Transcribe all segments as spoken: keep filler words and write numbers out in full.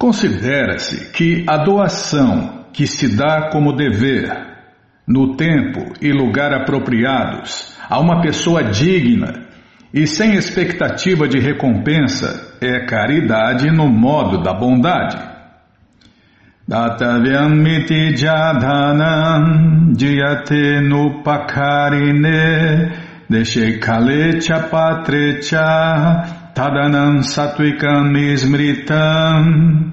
Considera-se que a doação que se dá como dever, no tempo e lugar apropriados, a uma pessoa digna e sem expectativa de recompensa é caridade no modo da bondade. Datavyam iti jadhanam jyate nupakarine deshekalecha patrecha Tadanam Satvikam Smritam.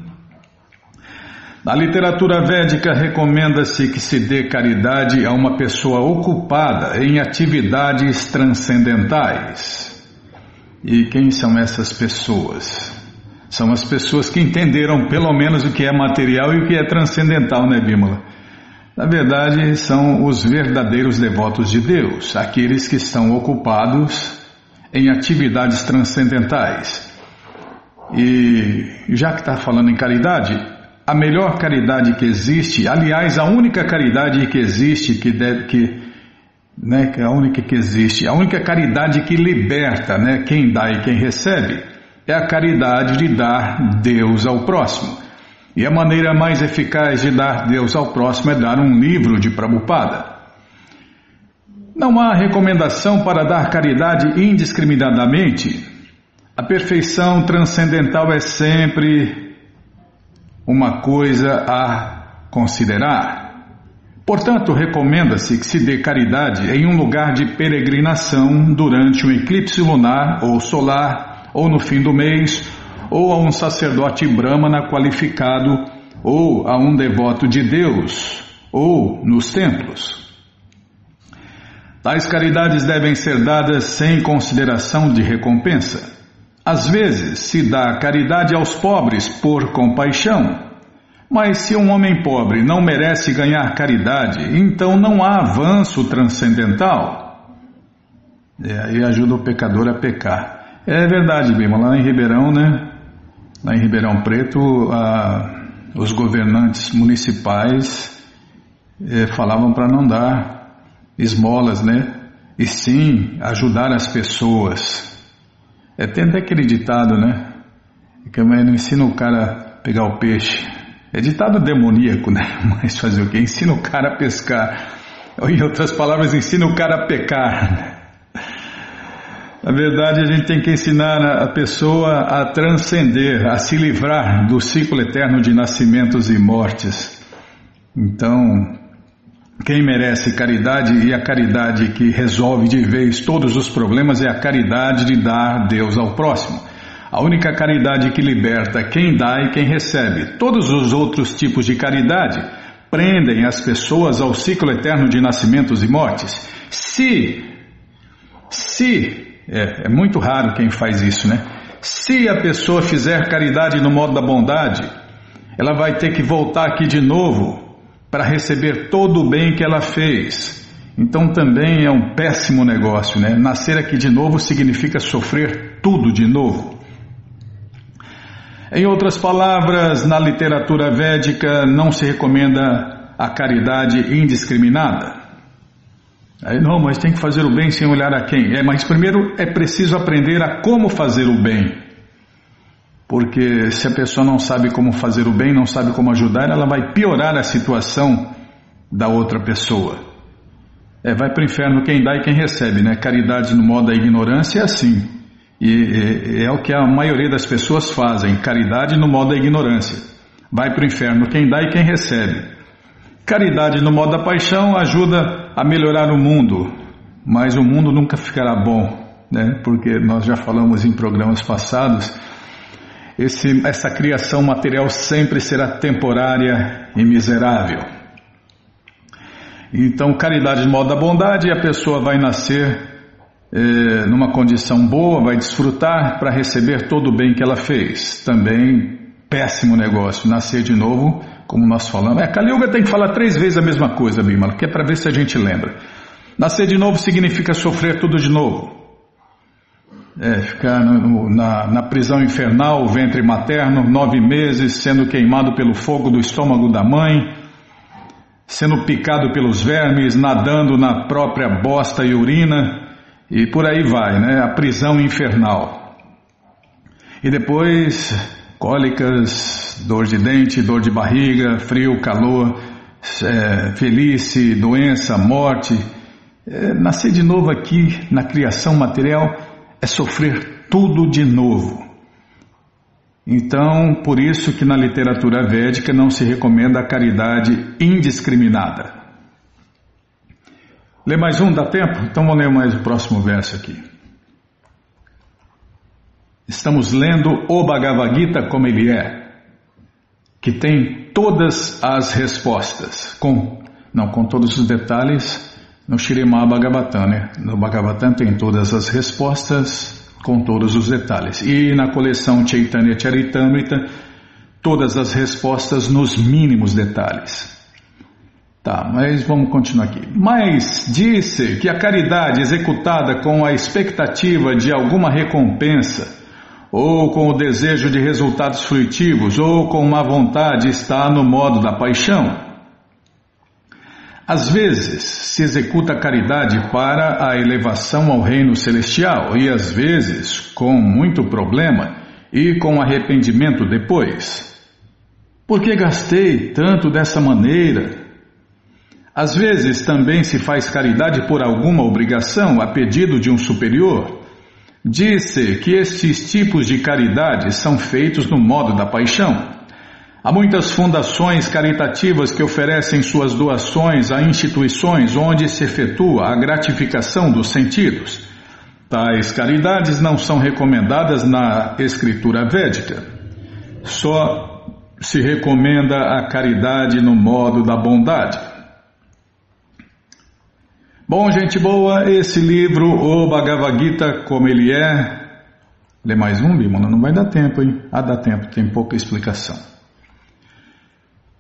Na literatura védica recomenda-se que se dê caridade a uma pessoa ocupada em atividades transcendentais. E quem são essas pessoas? São as pessoas que entenderam pelo menos o que é material e o que é transcendental, né, Bímola? Na verdade, são os verdadeiros devotos de Deus, aqueles que estão ocupados em atividades transcendentais. E já que está falando em caridade, a melhor caridade que existe, aliás, a única caridade que existe, que deve, que, né, a única que existe, a única caridade que liberta, né, quem dá e quem recebe, é a caridade de dar Deus ao próximo. E a maneira mais eficaz de dar Deus ao próximo é dar um livro de Prabhupada. Não há recomendação para dar caridade indiscriminadamente. A perfeição transcendental é sempre uma coisa a considerar. Portanto, recomenda-se que se dê caridade em um lugar de peregrinação durante um eclipse lunar ou solar, ou no fim do mês, ou a um sacerdote brâmana qualificado, ou a um devoto de Deus, ou nos templos. Tais caridades devem ser dadas sem consideração de recompensa. Às vezes se dá caridade aos pobres por compaixão, mas se um homem pobre não merece ganhar caridade, então não há avanço transcendental. E aí ajuda o pecador a pecar. É verdade, Bima, lá em Ribeirão, né? Lá em Ribeirão Preto, ah, os governantes municipais eh, falavam para não dar esmolas, né? E sim, ajudar as pessoas. É até aquele ditado, né? Que não ensina o cara a pegar o peixe. É ditado demoníaco, né? Mas fazer o quê? Ensina o cara a pescar. Ou, em outras palavras, ensina o cara a pecar. Na verdade, a gente tem que ensinar a pessoa a transcender, a se livrar do ciclo eterno de nascimentos e mortes. Então, quem merece caridade e a caridade que resolve de vez todos os problemas é a caridade de dar Deus ao próximo. A única caridade que liberta quem dá e quem recebe. Todos os outros tipos de caridade prendem as pessoas ao ciclo eterno de nascimentos e mortes. Se, se, é, é muito raro quem faz isso, né? Se a pessoa fizer caridade no modo da bondade, ela vai ter que voltar aqui de novo para receber todo o bem que ela fez. Então também é um péssimo negócio, né? Nascer aqui de novo significa sofrer tudo de novo. Em outras palavras, na literatura védica não se recomenda a caridade indiscriminada. Aí, não, mas tem que fazer o bem sem olhar a quem. É, mas primeiro é preciso aprender a como fazer o bem. Porque se a pessoa não sabe como fazer o bem, não sabe como ajudar, ela vai piorar a situação da outra pessoa. É, vai para o inferno quem dá e quem recebe, né? Caridade no modo da ignorância é assim. E, e é o que a maioria das pessoas fazem, caridade no modo da ignorância. Vai para o inferno quem dá e quem recebe. Caridade no modo da paixão ajuda a melhorar o mundo, mas o mundo nunca ficará bom, né? Porque nós já falamos em programas passados. Esse, essa criação material sempre será temporária e miserável. Então, caridade no modo da bondade, a pessoa vai nascer eh, numa condição boa, vai desfrutar para receber todo o bem que ela fez. Também, péssimo negócio, nascer de novo, como nós falamos. É, Kaliuga tem que falar três vezes a mesma coisa, Bimala, que é para ver se a gente lembra. Nascer de novo significa sofrer tudo de novo. É, ficar no, na, na prisão infernal, ventre materno, nove meses, sendo queimado pelo fogo do estômago da mãe, sendo picado pelos vermes, nadando na própria bosta e urina, e por aí vai, né? A prisão infernal. E depois cólicas, dor de dente, dor de barriga, frio, calor, é, velhice, doença, morte. É, nascer de novo aqui na criação material é sofrer tudo de novo. Então, por isso que na literatura védica não se recomenda a caridade indiscriminada. Lê mais um, dá tempo? Então vou ler mais o próximo verso aqui. Estamos lendo o Bhagavad Gita como ele é, que tem todas as respostas, com, não, com todos os detalhes, no Śrīmad Bhagavatam, né? No Bhagavatam tem todas as respostas, com todos os detalhes. E na coleção Chaitanya Charitamrita, todas as respostas nos mínimos detalhes. Tá, mas vamos continuar aqui. Mas disse que a caridade executada com a expectativa de alguma recompensa, ou com o desejo de resultados fruitivos, ou com má vontade, está no modo da paixão. Às vezes se executa a caridade para a elevação ao reino celestial e às vezes com muito problema e com arrependimento depois. Por que gastei tanto dessa maneira? Às vezes também se faz caridade por alguma obrigação a pedido de um superior. Diz-se que estes tipos de caridade são feitos no modo da paixão. Há muitas fundações caritativas que oferecem suas doações a instituições onde se efetua a gratificação dos sentidos. Tais caridades não são recomendadas na escritura védica. Só se recomenda a caridade no modo da bondade. Bom, gente boa, esse livro, o Bhagavad Gita, como ele é... Lê mais um, Bimana? Não vai dar tempo, hein? Ah, dá tempo, tem pouca explicação.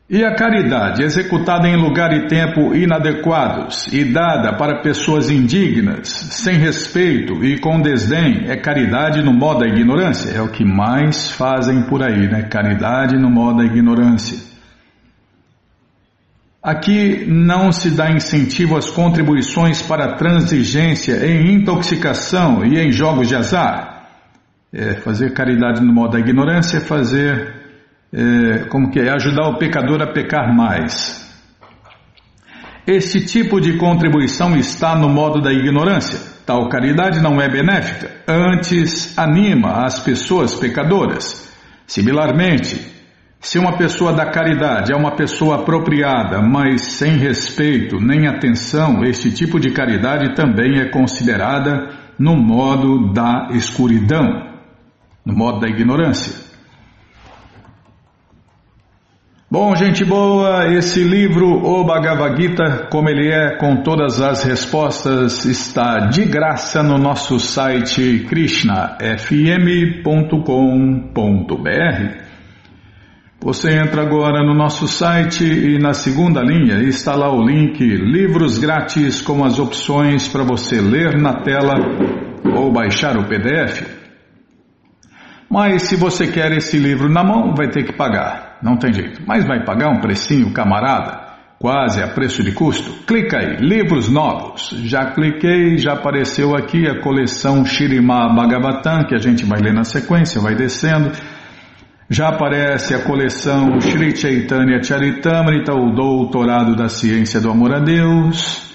E a caridade, executada em lugar e tempo inadequados e dada para pessoas indignas, sem respeito e com desdém, é caridade no modo da ignorância. É o que mais fazem por aí, né? Caridade no modo da ignorância. Aqui não se dá incentivo às contribuições para transigência em intoxicação e em jogos de azar. É, fazer caridade no modo da ignorância é fazer... É, como que é? Ajudar o pecador a pecar mais. Este tipo de contribuição está no modo da ignorância. Tal caridade não é benéfica, antes anima as pessoas pecadoras. Similarmente, se uma pessoa dá caridade a uma pessoa apropriada, mas sem respeito nem atenção, este tipo de caridade também é considerada no modo da escuridão, no modo da ignorância. Bom, gente boa, esse livro, o Bhagavad Gita, como ele é, com todas as respostas, está de graça no nosso site krishna f m ponto com ponto b r. Você entra agora no nosso site e na segunda linha está lá o link Livros Grátis com as opções para você ler na tela ou baixar o P D F. Mas se você quer esse livro na mão, vai ter que pagar. Não tem jeito, mas vai pagar um precinho, camarada, quase a preço de custo. Clica aí, livros novos. Já cliquei, já apareceu aqui a coleção Śrīmad Bhagavatam, que a gente vai ler na sequência, vai descendo. Já aparece a coleção Sri Chaitanya Charitamrita, o Doutorado da Ciência do Amor a Deus.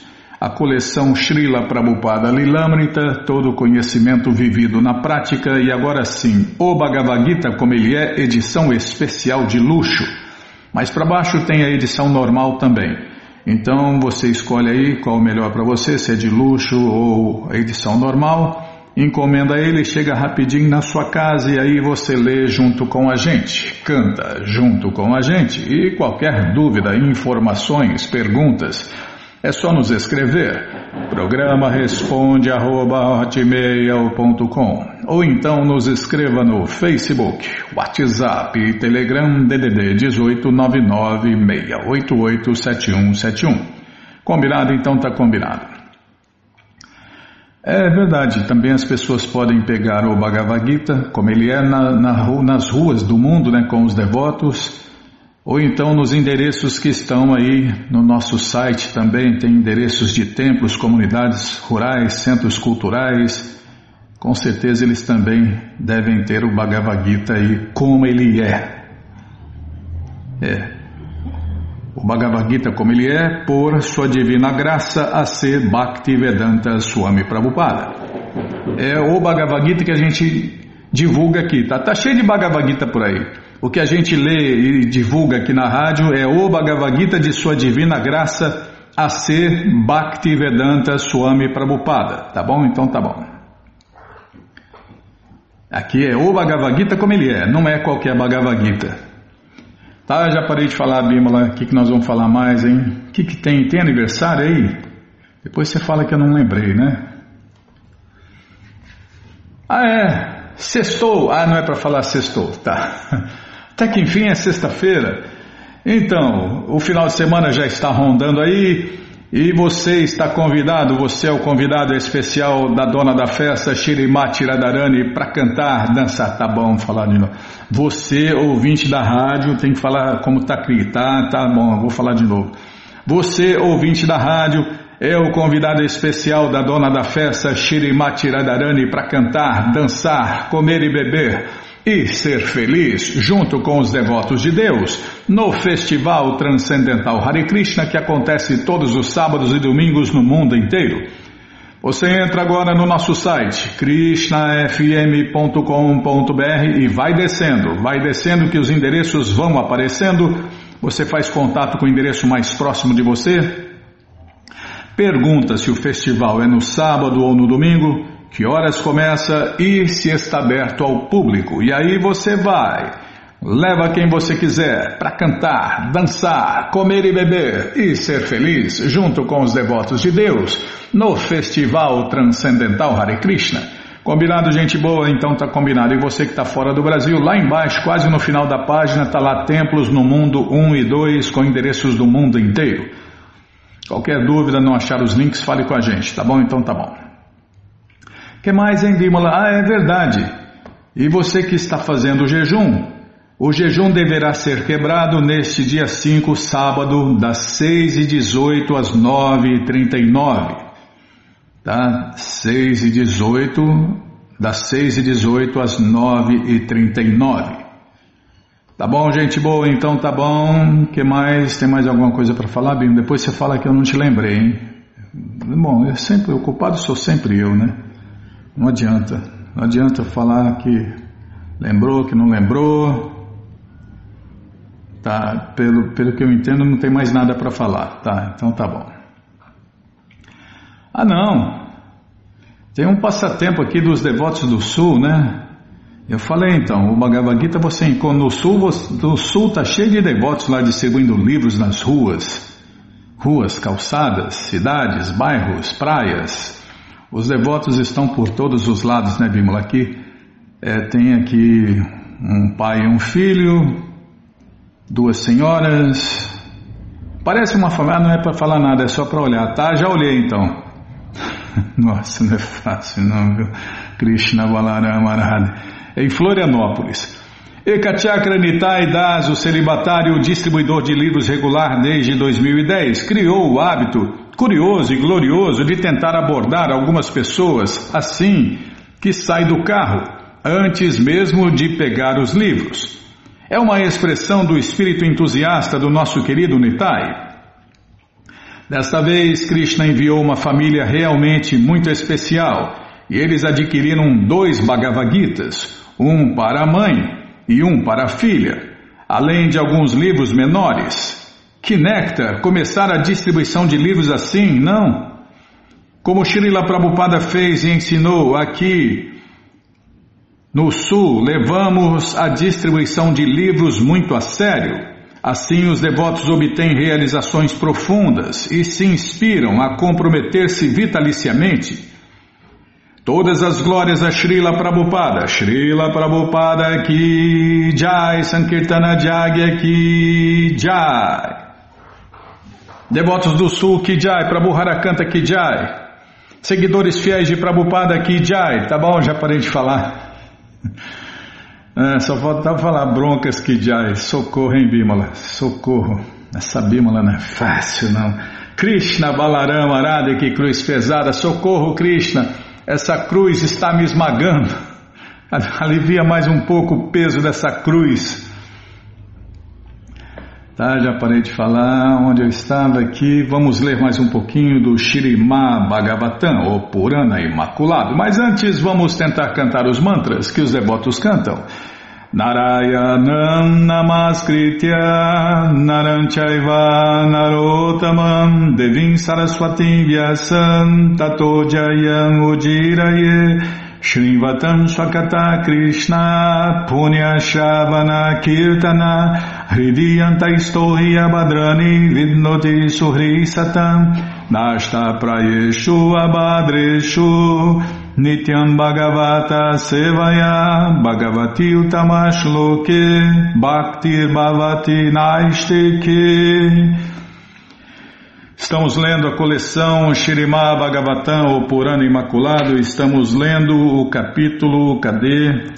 A coleção Srila Prabhupada Lilamrita, todo o conhecimento vivido na prática, e agora sim, o Bhagavad Gita, como ele é, edição especial de luxo. Mas para baixo tem a edição normal também. Então você escolhe aí qual o melhor para você, se é de luxo ou a edição normal, encomenda ele, chega rapidinho na sua casa e aí você lê junto com a gente, canta junto com a gente, e qualquer dúvida, informações, perguntas... É só nos escrever, programa responde arroba hotmail ponto com, ou então nos escreva no Facebook, WhatsApp e Telegram D D D dezoito nove nove seis oito oito sete um sete um. Combinado? Então tá combinado. É verdade, também as pessoas podem pegar o Bhagavad Gita, como ele é, na, na, nas ruas do mundo, né, com os devotos, ou então nos endereços que estão aí no nosso site também, tem endereços de templos, comunidades rurais, centros culturais, Com certeza eles também devem ter o Bhagavad Gita aí como ele é. É. O Bhagavad Gita como ele é, por sua divina graça, a ser Bhaktivedanta Swami Prabhupada. É o Bhagavad Gita que a gente divulga aqui, tá? Tá cheio de Bhagavad Gita por aí. O que a gente lê e divulga aqui na rádio é o Bhagavad Gita de sua divina graça a ser Bhaktivedanta Swami Prabhupada, tá bom? Então tá bom. Aqui é o Bhagavad Gita como ele é, não é qualquer Bhagavad Gita. Tá, já parei de falar, Bímola, o que, que nós vamos falar mais, hein? O que, que tem? Tem aniversário aí? Depois você fala que eu não lembrei, né? Ah, é... Sextou, ah, não é para falar sextou, tá. Até que enfim é sexta-feira. Então, o final de semana já está rondando aí e você está convidado, você é o convidado especial da dona da festa, Shirimati Radharani, para cantar, dançar, tá bom, falar de novo. Você, ouvinte da rádio, tem que falar como tá aqui, tá, tá bom, vou falar de novo. Você, ouvinte da rádio, é o convidado especial da dona da festa, Shirimati Radharani, para cantar, dançar, comer e beber e ser feliz junto com os devotos de Deus no Festival Transcendental Hare Krishna, que acontece todos os sábados e domingos no mundo inteiro. Você entra agora no nosso site krishna f m ponto com ponto b r e vai descendo, vai descendo que os endereços vão aparecendo. Você faz contato com o endereço mais próximo de você. Pergunta se o festival é no sábado ou no domingo, que horas começa e se está aberto ao público. E aí você vai, leva quem você quiser para cantar, dançar, comer e beber e ser feliz junto com os devotos de Deus no Festival Transcendental Hare Krishna. Combinado, gente boa? Então tá combinado. E você que está fora do Brasil, lá embaixo, quase no final da página, tá lá Templos no Mundo um e dois com endereços do mundo inteiro. Qualquer dúvida, não achar os links, fale com a gente, tá bom? Então tá bom. O que mais, hein, Bímola? Ah, é verdade. E você que está fazendo o jejum? O jejum deverá ser quebrado neste dia cinco, sábado, das seis e dezoito às nove e trinta e nove. Tá? seis e dezoito, das seis e dezoito às nove e trinta e nove. Tá bom, gente boa? Então tá bom. O que mais? Tem mais alguma coisa para falar, Bim? Depois você fala que eu não te lembrei, hein? Bom, eu sempre, o culpado sou sempre eu, né? Não adianta. Não adianta falar que lembrou, que não lembrou. Tá, pelo, pelo que eu entendo, não tem mais nada para falar. Tá, então tá bom. Ah, não. Tem um passatempo aqui dos devotos do Sul, né? Eu falei então, o Bhagavad Gita você encontra no sul, você, no sul tá cheio de devotos lá distribuindo livros nas ruas, ruas, calçadas, cidades, bairros, praias. Os devotos estão por todos os lados, né, Bímola? Aqui é, tem aqui um pai e um filho, duas senhoras. Parece uma família, não é para falar nada, é só para olhar, tá? Já olhei então. Nossa, não é fácil não, viu? Krishna Balarama Radha. Em Florianópolis. Ekachakra Nitai Das, o celibatário distribuidor de livros regular desde dois mil e dez, criou o hábito curioso e glorioso de tentar abordar algumas pessoas assim que sai do carro, antes mesmo de pegar os livros. É uma expressão do espírito entusiasta do nosso querido Nitai. Desta vez, Krishna enviou uma família realmente muito especial e eles adquiriram dois Bhagavad Gitas, um para a mãe e um para a filha, além de alguns livros menores. Que néctar começar a distribuição de livros assim, não? Como Srila Prabhupada fez e ensinou aqui no Sul, levamos a distribuição de livros muito a sério. Assim os devotos obtêm realizações profundas e se inspiram a comprometer-se vitaliciamente. Todas as glórias a Srila Prabhupada, Srila Prabhupada Ki Jai, Sankirtana Jagya Ki Jai. Devotos do Sul Ki Jai, Prabhu Harakanta Ki Jai. Seguidores fiéis de Prabhupada Ki Jai. Tá bom, já parei de falar. É, só faltava falar broncas Ki Jai. Socorro, hein, Bímola? Socorro. Essa Bímola não é fácil, não. Krishna Balarama Radha, que cruz pesada. Socorro, Krishna. essa cruz está me esmagando, alivia mais um pouco o peso dessa cruz. Tá, já parei de falar onde eu estava aqui. Vamos ler mais um pouquinho do Śrīmad Bhagavatam, o Purana Imaculado. Mas antes vamos tentar cantar os mantras que os devotos cantam. Narayanam namaskritya naram chaiva narottamam devim saraswatim vyasam tato jayam udiraye Shrivatam Swakata Krishna Punya Shavana Kirtana Hridiyanta Istohya Badrani Vidnoti Suhri Satam Nashta Prayeshu Abhadreshu Nityam Bhagavata Sevaya Bhagavati Utamash Loke Bhaktir Bhavati Naisteke. Estamos lendo a coleção Śrīmad Bhagavatam, o Purana Imaculado. Estamos lendo o capítulo, cadê?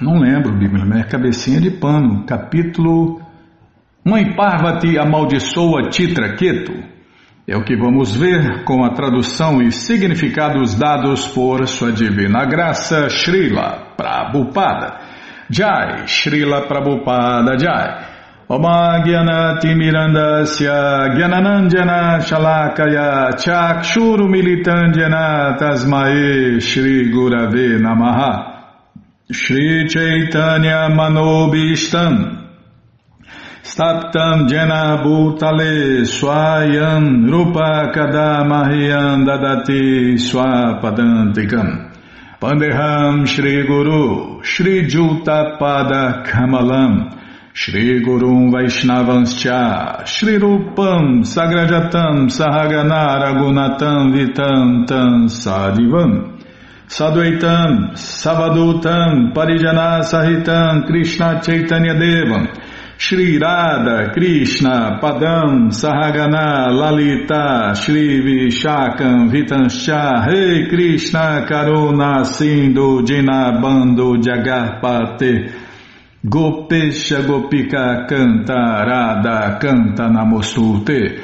Não lembro, Bíblia, minha cabecinha de pano. Capítulo... Mãe Parvati amaldiçoa Chitraketu. É o que vamos ver com a tradução e significados dados por sua divina graça, Srila Prabhupada. Jai, Srila Prabhupada, Jai. Oma Gyanati Mirandasya Gyananandjana Shalakaya Chakshuru Militandjana Tasmae Shri Gurave Namaha. Shri Chaitanya Manobhishtam Staptam Jena Bhutale Swayam Rupa Kadamahyam Dadati Swapadantikam Pandeham Shri Guru Shri Jutapada Kamalam Shri Gurum Vaishnavanscha Shri Rupam Sagrajatam Sahagana Ragunatam Vitantam Sadivam Sadvaitam Savadutam Parijana Sahitam Krishna Chaitanya Devam Shri Radha Krishna Padam Sahagana Lalita Shri Vishakam Vitanscha Rei Krishna Karuna Sindhu Dinabandhu Jagarpate Gopesha Gopika Kantarada Canta Namosute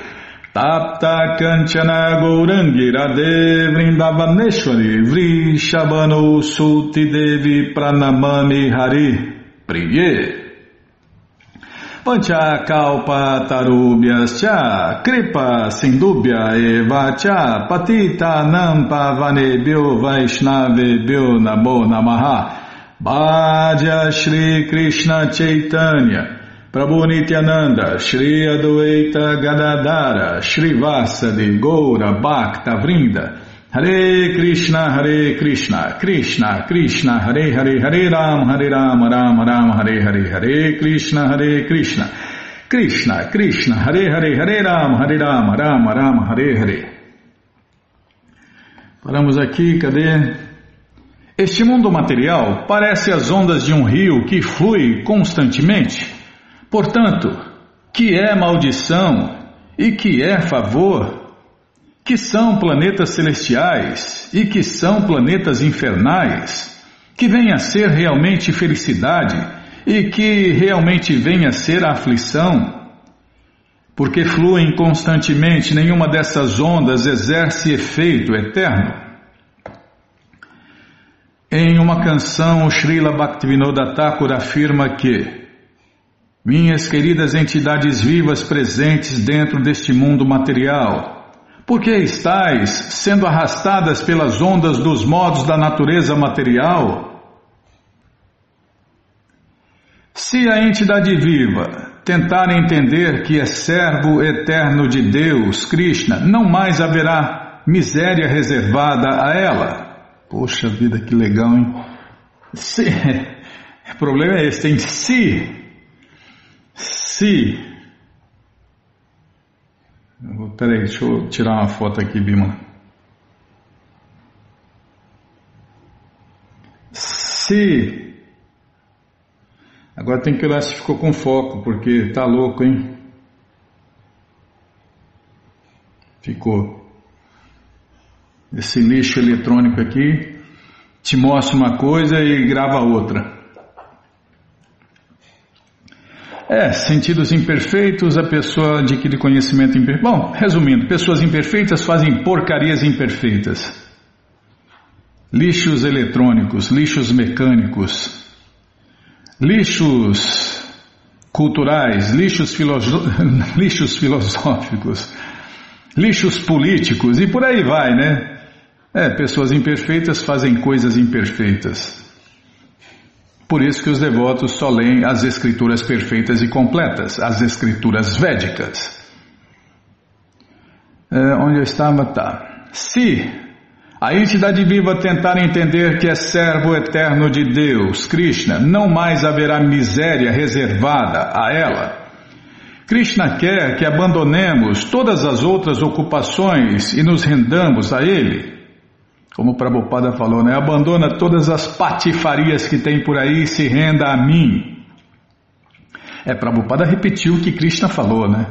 Tapta Kanchana Gourangi Radhe Vrindavaneshwari Vri Shabano Suti Devi Pranamami Hari Priye Pancha Kalpa Tarubhyas Cha Kripa Sindubhya Eva Cha Patita Nampa Vanebhyo Vaishnavebhyo Namo Namaha Bhaja Shri Krishna Chaitanya Prabhu Nityananda Shri Adwaita Gadadara Shri Vasadi Goura Bhakta Vrinda Hare Krishna Hare Krishna Krishna Krishna Hare Hare Hare Ram Hare Ram Ram Ram Hare Hare Hare Krishna Hare Krishna Krishna Krishna Hare Hare Hare Ram Hare Ram Ram Ram Hare Hare. Paramos aqui, cadê? Este mundo material parece as ondas de um rio que flui constantemente. Portanto, que é maldição e que é favor, que são planetas celestiais e que são planetas infernais, que venha a ser realmente felicidade e que realmente venha a ser a aflição. Porque fluem constantemente, nenhuma dessas ondas exerce efeito eterno. Em uma canção, Srila Bhaktivinoda Thakur afirma que minhas queridas entidades vivas presentes dentro deste mundo material, por que estáis sendo arrastadas pelas ondas dos modos da natureza material? Se a entidade viva tentar entender que é servo eterno de Deus, Krishna, não mais haverá miséria reservada a ela. Poxa vida, que legal, hein? Se, o problema é esse, hein? Se, se, peraí, deixa eu tirar uma foto aqui, Bima. Se, agora tem que olhar se ficou com foco, porque tá louco, hein? Ficou. Esse lixo eletrônico aqui te mostra uma coisa e grava outra. É, sentidos imperfeitos, a pessoa adquire conhecimento imperfeito. Bom, resumindo, pessoas imperfeitas fazem porcarias imperfeitas. lixos eletrônicos, lixos mecânicos, lixos culturais, lixos, filo... lixos filosóficos, lixos políticos e por aí vai, né? É, pessoas imperfeitas fazem coisas imperfeitas. Por isso que os devotos só leem as escrituras perfeitas e completas, as escrituras védicas. É, onde eu estava, tá. Se a entidade viva tentar entender que é servo eterno de Deus, Krishna, não mais haverá miséria reservada a ela. Krishna quer que abandonemos todas as outras ocupações e nos rendamos a ele. Como o Prabhupada falou, né? Abandona todas as patifarias que tem por aí e se renda a mim. É, Prabhupada repetiu o que Krishna falou, né?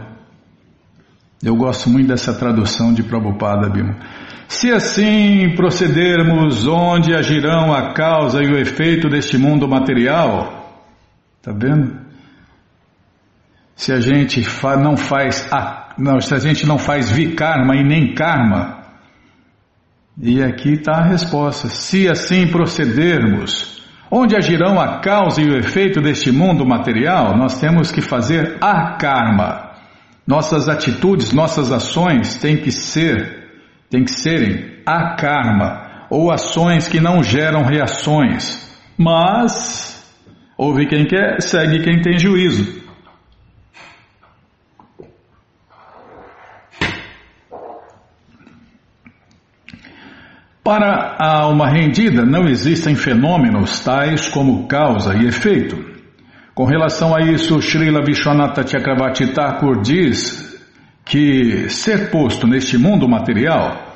Eu gosto muito dessa tradução de Prabhupada, Bhima. Se assim procedermos, onde agirão a causa e o efeito deste mundo material? Está vendo? Se a gente fa- não faz a- não, se a gente não faz vikarma e nem karma. E aqui está a resposta. Se assim procedermos, onde agirão a causa e o efeito deste mundo material? Nós temos que fazer a karma. Nossas atitudes, nossas ações têm que ser Tem que serem a karma, ou ações que não geram reações. Mas, ouve quem quer, segue quem tem juízo. Para a alma rendida, não existem fenômenos tais como causa e efeito. Com relação a isso, Srila Vishwanatha Chakravarti Thakur diz que ser posto neste mundo material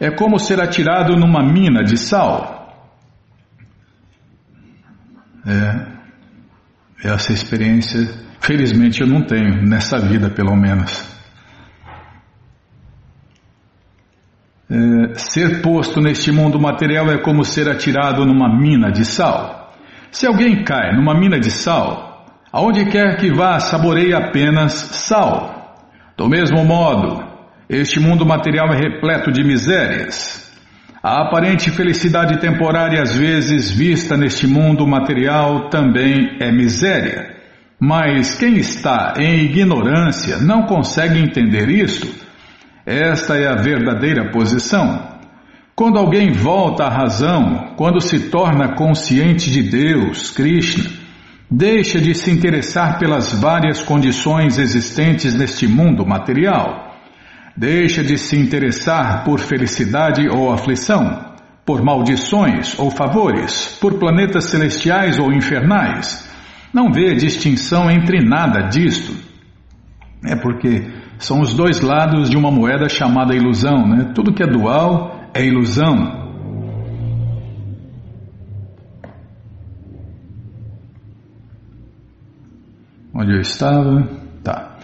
é como ser atirado numa mina de sal. É, essa experiência, felizmente eu não tenho, nessa vida pelo menos. É, ser posto neste mundo material é como ser atirado numa mina de sal. Se alguém cai numa mina de sal, aonde quer que vá, saboreia apenas sal. Do mesmo modo, este mundo material é repleto de misérias. A aparente felicidade temporária, às vezes vista neste mundo material, também é miséria. Mas quem está em ignorância não consegue entender isto. Esta é a verdadeira posição. Quando alguém volta à razão, quando se torna consciente de Deus, Krishna, deixa de se interessar pelas várias condições existentes neste mundo material. Deixa de se interessar por felicidade ou aflição, por maldições ou favores, por planetas celestiais ou infernais. Não vê distinção entre nada disto. É porque são os dois lados de uma moeda chamada ilusão, né? Tudo que é dual é ilusão. Onde eu estava? Tá.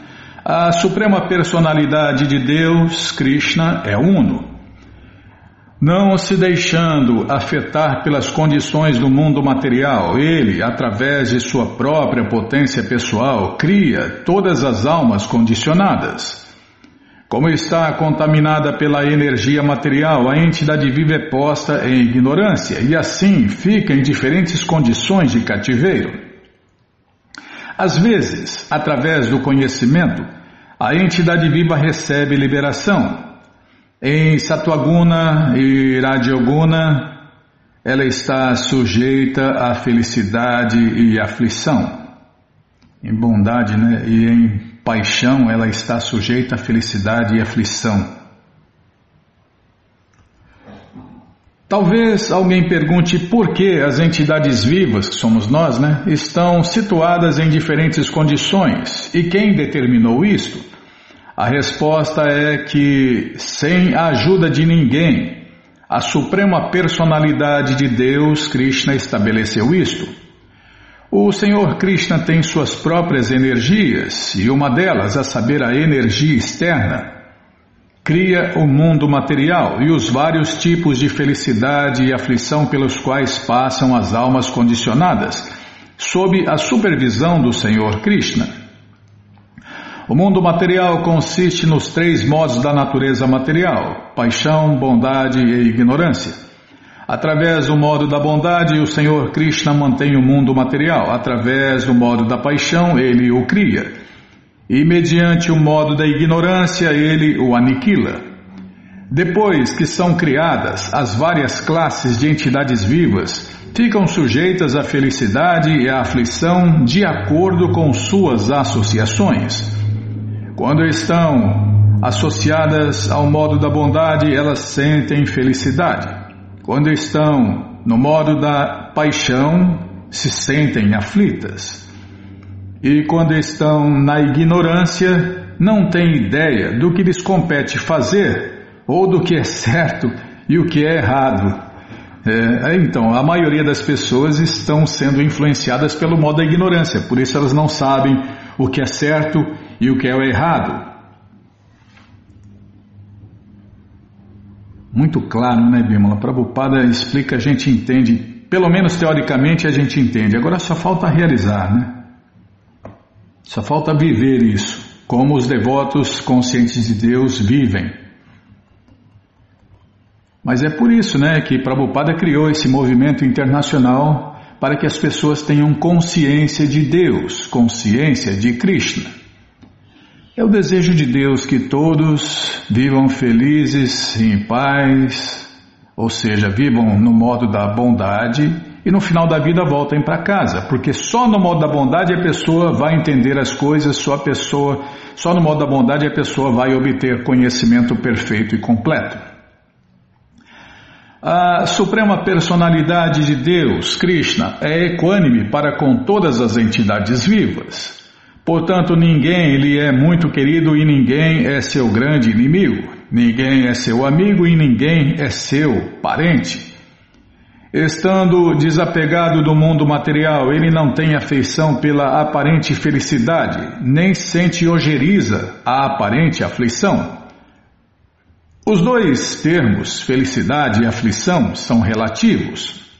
A Suprema Personalidade de Deus, Krishna, é uno. Não se deixando afetar pelas condições do mundo material, ele, através de sua própria potência pessoal, cria todas as almas condicionadas. Como está contaminada pela energia material, a entidade viva é posta em ignorância e assim fica em diferentes condições de cativeiro. Às vezes, através do conhecimento, a entidade viva recebe liberação. Em Sattva-guna e Raja-guna, ela está sujeita à felicidade e aflição. Em bondade, né? E em paixão, ela está sujeita à felicidade e aflição. Talvez alguém pergunte por que as entidades vivas, que somos nós, né, estão situadas em diferentes condições e quem determinou isto? A resposta é que, sem a ajuda de ninguém, a Suprema Personalidade de Deus, Krishna, estabeleceu isto. O Senhor Krishna tem suas próprias energias e uma delas, a saber, a energia externa, cria o mundo material e os vários tipos de felicidade e aflição pelos quais passam as almas condicionadas, sob a supervisão do Senhor Krishna. O mundo material consiste nos três modos da natureza material: paixão, bondade e ignorância. Através do modo da bondade, o Senhor Krishna mantém o mundo material. Através do modo da paixão, ele o cria. E mediante o modo da ignorância, ele o aniquila. Depois que são criadas, as várias classes de entidades vivas ficam sujeitas à felicidade e à aflição de acordo com suas associações. Quando estão associadas ao modo da bondade, elas sentem felicidade. Quando estão no modo da paixão, se sentem aflitas. E quando estão na ignorância, não têm ideia do que lhes compete fazer, ou do que é certo e o que é errado. É, então, a maioria das pessoas estão sendo influenciadas pelo modo da ignorância, por isso elas não sabem o que é certo e o que é errado. Muito claro, né, Bimala? Prabhupada explica, a gente entende, pelo menos teoricamente a gente entende. Agora só falta realizar, né? Só falta viver isso, como os devotos conscientes de Deus vivem. Mas é por isso, né, que Prabhupada criou esse movimento internacional para que as pessoas tenham consciência de Deus, consciência de Krishna. É o desejo de Deus que todos vivam felizes e em paz, ou seja, vivam no modo da bondade e no final da vida voltem para casa, porque só no modo da bondade a pessoa vai entender as coisas, só, a pessoa, só no modo da bondade a pessoa vai obter conhecimento perfeito e completo. A Suprema Personalidade de Deus, Krishna, é equânime para com todas as entidades vivas. Portanto, ninguém lhe é muito querido e ninguém é seu grande inimigo. Ninguém é seu amigo e ninguém é seu parente. Estando desapegado do mundo material, ele não tem afeição pela aparente felicidade, nem sente ojeriza à aparente aflição. Os dois termos, felicidade e aflição, são relativos.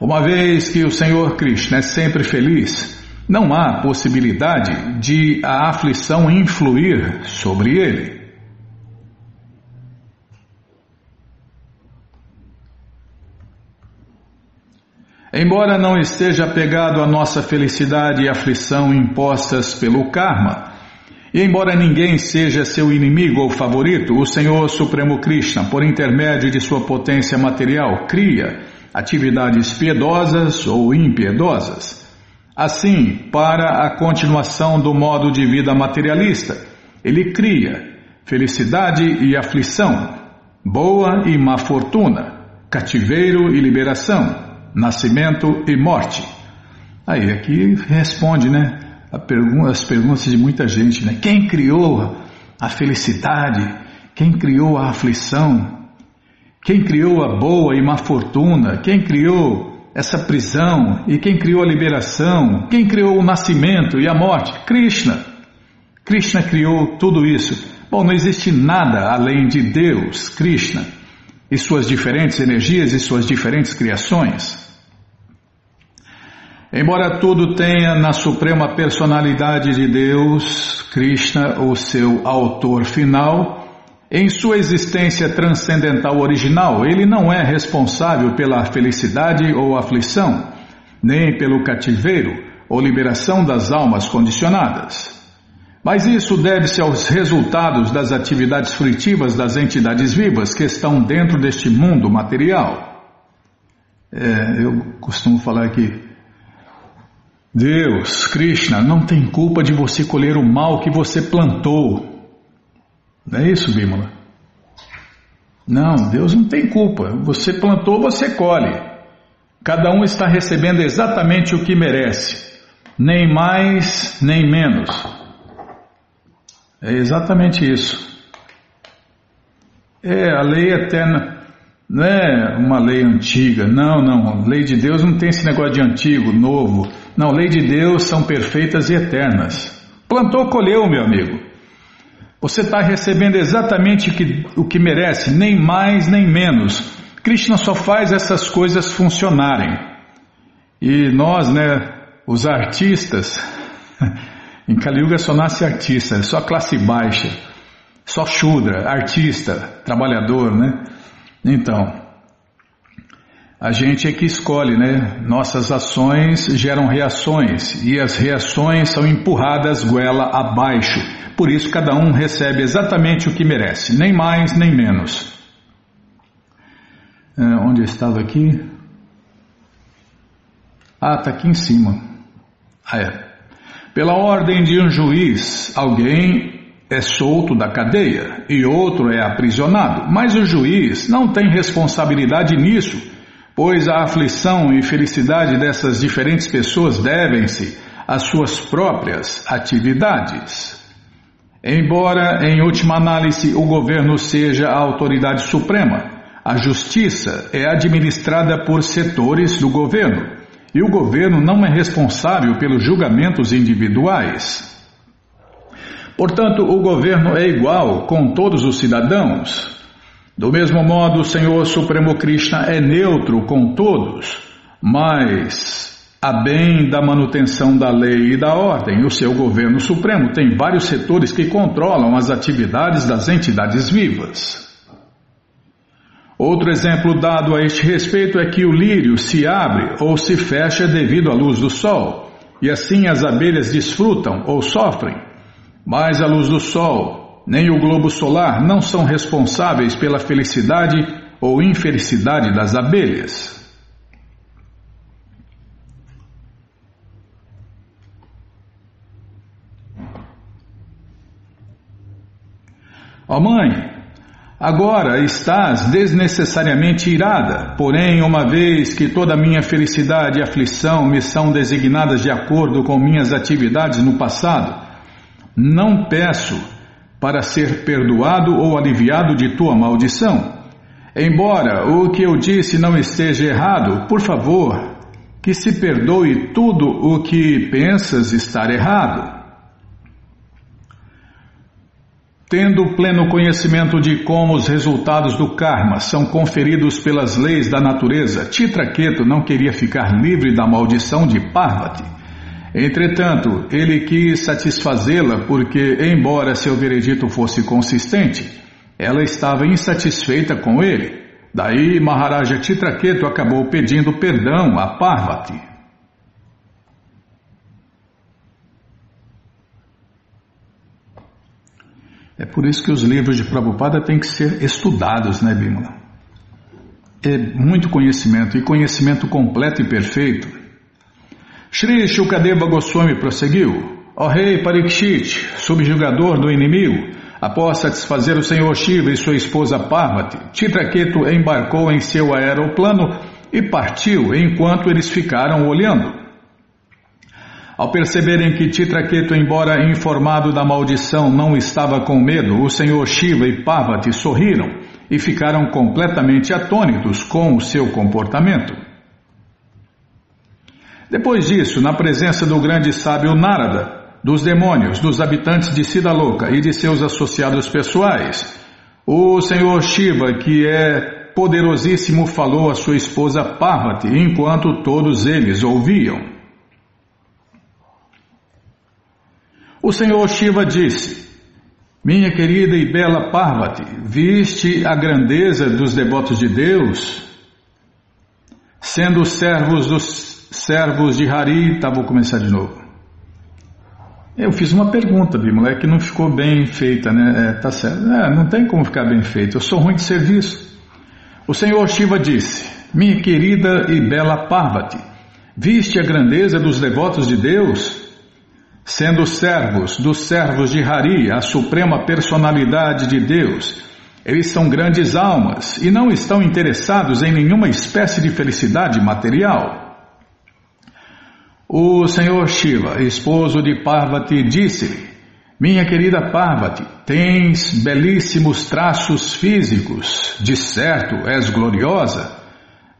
Uma vez que o Senhor Krishna é sempre feliz, não há possibilidade de a aflição influir sobre ele. Embora não esteja apegado à nossa felicidade e aflição impostas pelo karma, e embora ninguém seja seu inimigo ou favorito, o Senhor Supremo Krishna, por intermédio de sua potência material, cria atividades piedosas ou impiedosas. Assim, para a continuação do modo de vida materialista, ele cria felicidade e aflição, boa e má fortuna, cativeiro e liberação, nascimento e morte. Aí, aqui responde, né? As perguntas de muita gente, né? Quem criou a felicidade? Quem criou a aflição? Quem criou a boa e má fortuna? Quem criou essa prisão? E quem criou a liberação? Quem criou o nascimento e a morte? Krishna. Krishna criou tudo isso. Bom, não existe nada além de Deus, Krishna, e suas diferentes energias e suas diferentes criações. Embora tudo tenha na Suprema Personalidade de Deus, Krishna, o seu autor final, em sua existência transcendental original, ele não é responsável pela felicidade ou aflição, nem pelo cativeiro ou liberação das almas condicionadas. Mas isso deve-se aos resultados das atividades frutivas das entidades vivas que estão dentro deste mundo material. É, eu costumo falar que Deus, Krishna, não tem culpa de você colher o mal que você plantou. Não é isso, Bimala? Não, Deus não tem culpa. Você plantou, você colhe. Cada um está recebendo exatamente o que merece. Nem mais, nem menos. É exatamente isso. É a lei eterna. Não é uma lei antiga, não, não, lei de Deus não tem esse negócio de antigo, novo, não, lei de Deus são perfeitas e eternas. Plantou, colheu, meu amigo. Você está recebendo exatamente o que, o que merece, nem mais nem menos. Krishna só faz essas coisas funcionarem. E nós, né, os artistas, em Kali Yuga só nasce artista, só classe baixa, só shudra, artista, trabalhador, né? Então, A gente é que escolhe, né? Nossas ações geram reações e as reações são empurradas goela abaixo. Por isso cada um recebe exatamente o que merece, nem mais nem menos. É, onde eu estava aqui? Ah, está aqui em cima. Ah, é. Pela ordem de um juiz, alguém é solto da cadeia e outro é aprisionado, mas o juiz não tem responsabilidade nisso, pois a aflição e felicidade dessas diferentes pessoas devem-se às suas próprias atividades. Embora, em última análise, o governo seja a autoridade suprema, a justiça é administrada por setores do governo, e o governo não é responsável pelos julgamentos individuais. Portanto, o governo é igual com todos os cidadãos. Do mesmo modo, o Senhor Supremo Krishna é neutro com todos, mas, a bem da manutenção da lei e da ordem, o seu governo supremo tem vários setores que controlam as atividades das entidades vivas. Outro exemplo dado a este respeito é que o lírio se abre ou se fecha devido à luz do sol, e assim as abelhas desfrutam ou sofrem, mas a luz do sol nem o globo solar não são responsáveis pela felicidade ou infelicidade das abelhas. Ó mãe, agora estás desnecessariamente irada, porém, uma vez que toda a minha felicidade e aflição me são designadas de acordo com minhas atividades no passado, não peço para ser perdoado ou aliviado de tua maldição. Embora o que eu disse não esteja errado, por favor, que se perdoe tudo o que pensas estar errado. Tendo pleno conhecimento de como os resultados do karma são conferidos pelas leis da natureza, Chitraketu não queria ficar livre da maldição de Parvati. Entretanto, ele quis satisfazê-la porque, embora seu veredito fosse consistente, ela estava insatisfeita com ele. Daí, Maharaja Chitraketu acabou pedindo perdão a Parvati. É por isso que os livros de Prabhupada têm que ser estudados, né, Bimala? É muito conhecimento, e conhecimento completo e perfeito. Shri Shukadeva Goswami prosseguiu: Ó rei Parikshit, subjugador do inimigo, após satisfazer o senhor Shiva e sua esposa Parvati, Chitraketu embarcou em seu aeroplano e partiu enquanto eles ficaram olhando. Ao perceberem que Chitraketu, embora informado da maldição, não estava com medo, o senhor Shiva e Parvati sorriram e ficaram completamente atônitos com o seu comportamento. Depois disso, na presença do grande sábio Narada, dos demônios, dos habitantes de Sidaloka e de seus associados pessoais, o senhor Shiva, que é poderosíssimo, falou à sua esposa Parvati, enquanto todos eles ouviam. O senhor Shiva disse: Minha querida e bela Parvati, viste a grandeza dos devotos de Deus? Sendo servos dos Servos de Hari, tá, vou começar de novo. Eu fiz uma pergunta, Bimala, é que não ficou bem feita, né? É, tá certo. É, não tem como ficar bem feita, eu sou ruim de serviço. O senhor Shiva disse: Minha querida e bela Parvati, viste a grandeza dos devotos de Deus? Sendo servos dos servos de Hari, a suprema personalidade de Deus, eles são grandes almas e não estão interessados em nenhuma espécie de felicidade material. O senhor Shiva, esposo de Parvati, disse-lhe: Minha querida Parvati, tens belíssimos traços físicos, de certo és gloriosa,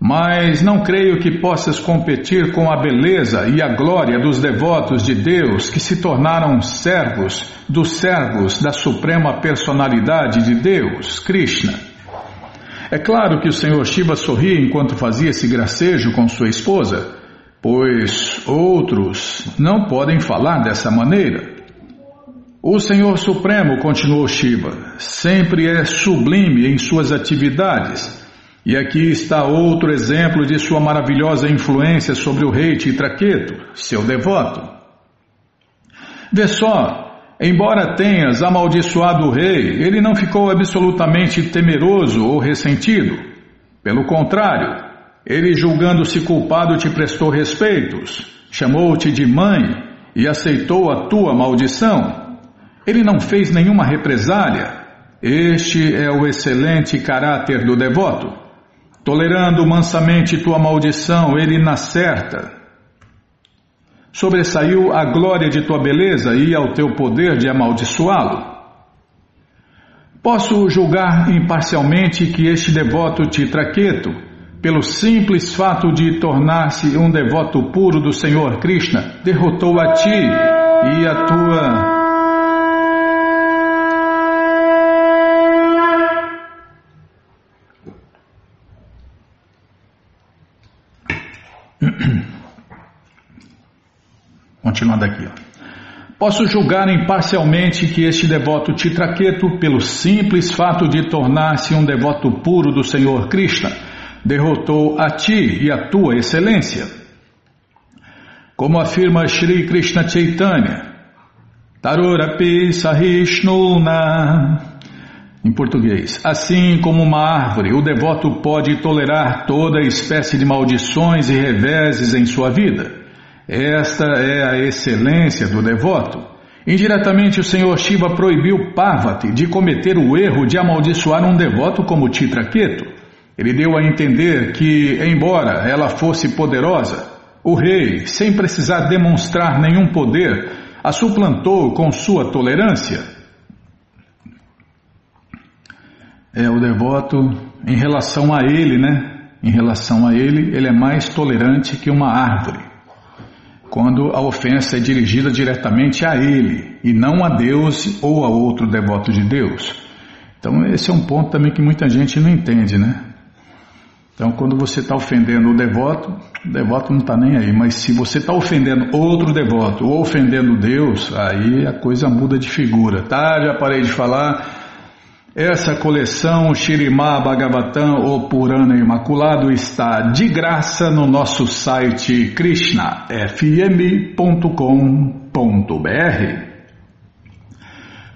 mas não creio que possas competir com a beleza e a glória dos devotos de Deus que se tornaram servos dos servos da Suprema Personalidade de Deus, Krishna. É claro que o senhor Shiva sorria enquanto fazia esse gracejo com sua esposa, pois outros não podem falar dessa maneira. O Senhor Supremo, continuou Shiva, sempre é sublime em suas atividades E aqui está outro exemplo de sua maravilhosa influência sobre o rei Titraketu, seu devoto. Vê só, embora tenhas amaldiçoado o rei, ele não ficou absolutamente temeroso ou ressentido. Pelo contrário, ele, julgando-se culpado, te prestou respeitos, chamou-te de mãe e aceitou a tua maldição. Ele não fez nenhuma represália. Este é o excelente caráter do devoto. Tolerando mansamente tua maldição, ele na certa sobressaiu a glória de tua beleza e ao teu poder de amaldiçoá-lo. Posso julgar imparcialmente que este devoto Titraketu, pelo simples fato de tornar-se um devoto puro do Senhor Krishna, derrotou a ti e a tua... Continuando aqui, ó. Posso julgar imparcialmente que este devoto Titraketu, pelo simples fato de tornar-se um devoto puro do Senhor Krishna, derrotou a ti e a tua excelência. Como afirma Shri Krishna Chaitanya, Tarorapi Sahishnuna, em português, assim como uma árvore, o devoto pode tolerar toda espécie de maldições e reveses em sua vida. Esta é a excelência do devoto. Indiretamente, o Senhor Shiva proibiu Parvati de cometer o erro de amaldiçoar um devoto como Titraketu. Ele deu a entender que, embora ela fosse poderosa, o rei, sem precisar demonstrar nenhum poder, a suplantou com sua tolerância. É o devoto, em relação a ele, né? Em relação a ele, ele é mais tolerante que uma árvore, quando a ofensa é dirigida diretamente a ele e não a Deus ou a outro devoto de Deus. Então esse é um ponto também que muita gente não entende, né? Então quando você está ofendendo o devoto, o devoto não está nem aí, mas se você está ofendendo outro devoto ou ofendendo Deus, aí a coisa muda de figura, tá? Já parei de falar. Essa coleção Shirimá Bhagavatam, o Purana Imaculado, está de graça no nosso site krishna f m ponto com ponto b r.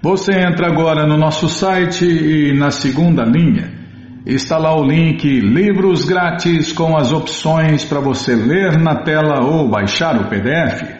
Você entra agora no nosso site e na segunda linha está lá o link Livros Grátis, com as opções para você ler na tela ou baixar o P D F.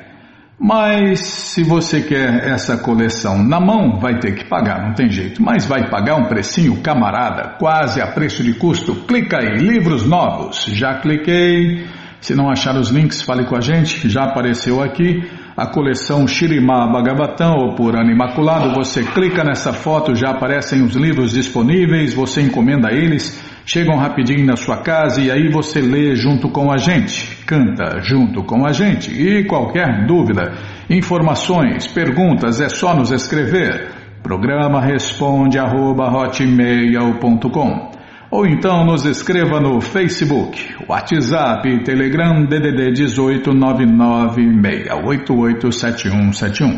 Mas se você quer essa coleção na mão, vai ter que pagar, não tem jeito. Mas vai pagar um precinho camarada, quase a preço de custo. Clica aí, livros novos. Já cliquei. Se não achar os links, fale com a gente. Já apareceu aqui a coleção Shirimá Bhagavatam, ou Purana Imaculado. Você clica nessa foto, já aparecem os livros disponíveis. Você encomenda eles, chegam rapidinho na sua casa e aí você lê junto com a gente, canta junto com a gente. E qualquer dúvida, informações, perguntas, é só nos escrever. Programa responde arroba hotmail ponto com. Ou então nos escreva no Facebook, WhatsApp, Telegram, D D D dezoito nove nove seis oito oito sete um sete um.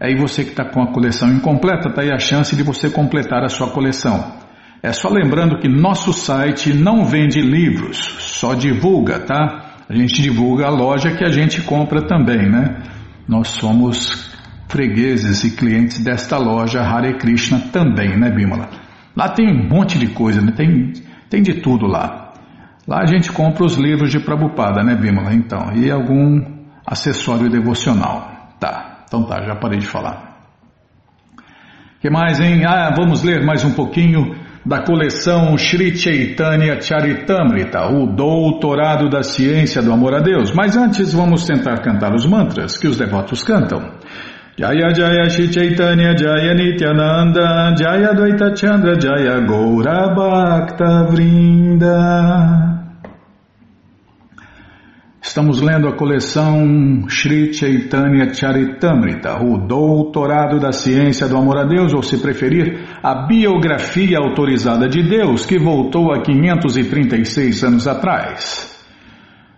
Aí você que está com a coleção incompleta, está aí a chance de você completar a sua coleção. É só lembrando que nosso site não vende livros, só divulga, tá? A gente divulga a loja que a gente compra também, né? Nós somos fregueses e clientes desta loja Hare Krishna também, né, Bimala? Lá tem um monte de coisa, né? tem, tem de tudo lá. Lá a gente compra os livros de Prabhupada, né, Bimala? Então, e algum acessório devocional. Tá, então tá, já parei de falar. O que mais, hein? Ah, vamos ler mais um pouquinho da coleção Shri Chaitanya Charitamrita, o doutorado da ciência do amor a Deus. Mas antes vamos tentar cantar os mantras que os devotos cantam. Jaya Jaya Shri Chaitanya Jaya Nityananda Jaya Dvaita Chandra Jaya Gaura Bhakta Vrinda. Estamos lendo a coleção Shri Chaitanya Charitamrita, o doutorado da ciência do amor a Deus, ou se preferir, a biografia autorizada de Deus, que voltou a quinhentos e trinta e seis anos atrás.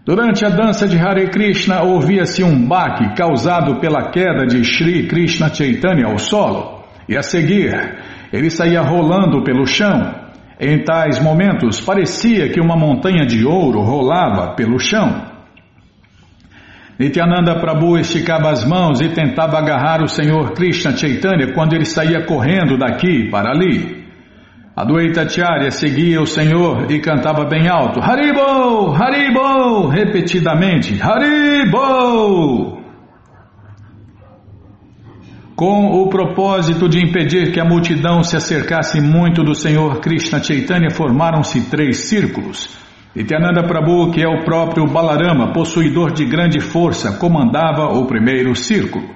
Durante a dança de Hare Krishna, ouvia-se um baque causado pela queda de Shri Krishna Chaitanya ao solo, e a seguir, ele saía rolando pelo chão. Em tais momentos, parecia que uma montanha de ouro rolava pelo chão. Nityananda Prabhu esticava as mãos e tentava agarrar o Senhor Krishna Chaitanya quando ele saía correndo daqui para ali. Advaitacharya seguia o Senhor e cantava bem alto, Haribol, Haribol, repetidamente, Haribol! Com o propósito de impedir que a multidão se acercasse muito do Senhor Krishna Chaitanya, formaram-se três círculos. Nityananda Prabhu, que é o próprio Balarama, possuidor de grande força, comandava o primeiro círculo.